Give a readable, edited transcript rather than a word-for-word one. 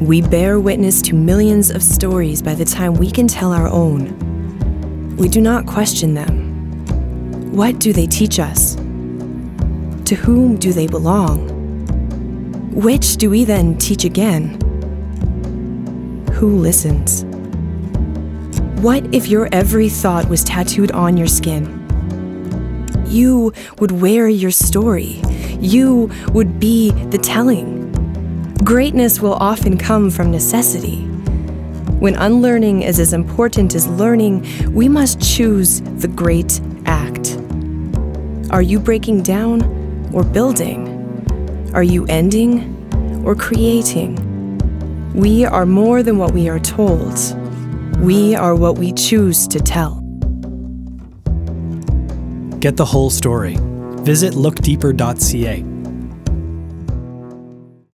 We bear witness to millions of stories by the time we can tell our own. We do not question them. What do they teach us? To whom do they belong? Which do we then teach again? Who listens? What if your every thought was tattooed on your skin? You would wear your story. You would be the telling. Greatness will often come from necessity. When unlearning is as important as learning, we must choose the great act. Are you breaking down or building? Are you ending or creating? We are more than what we are told. We are what we choose to tell. Get the whole story. Visit LookDeeper.ca.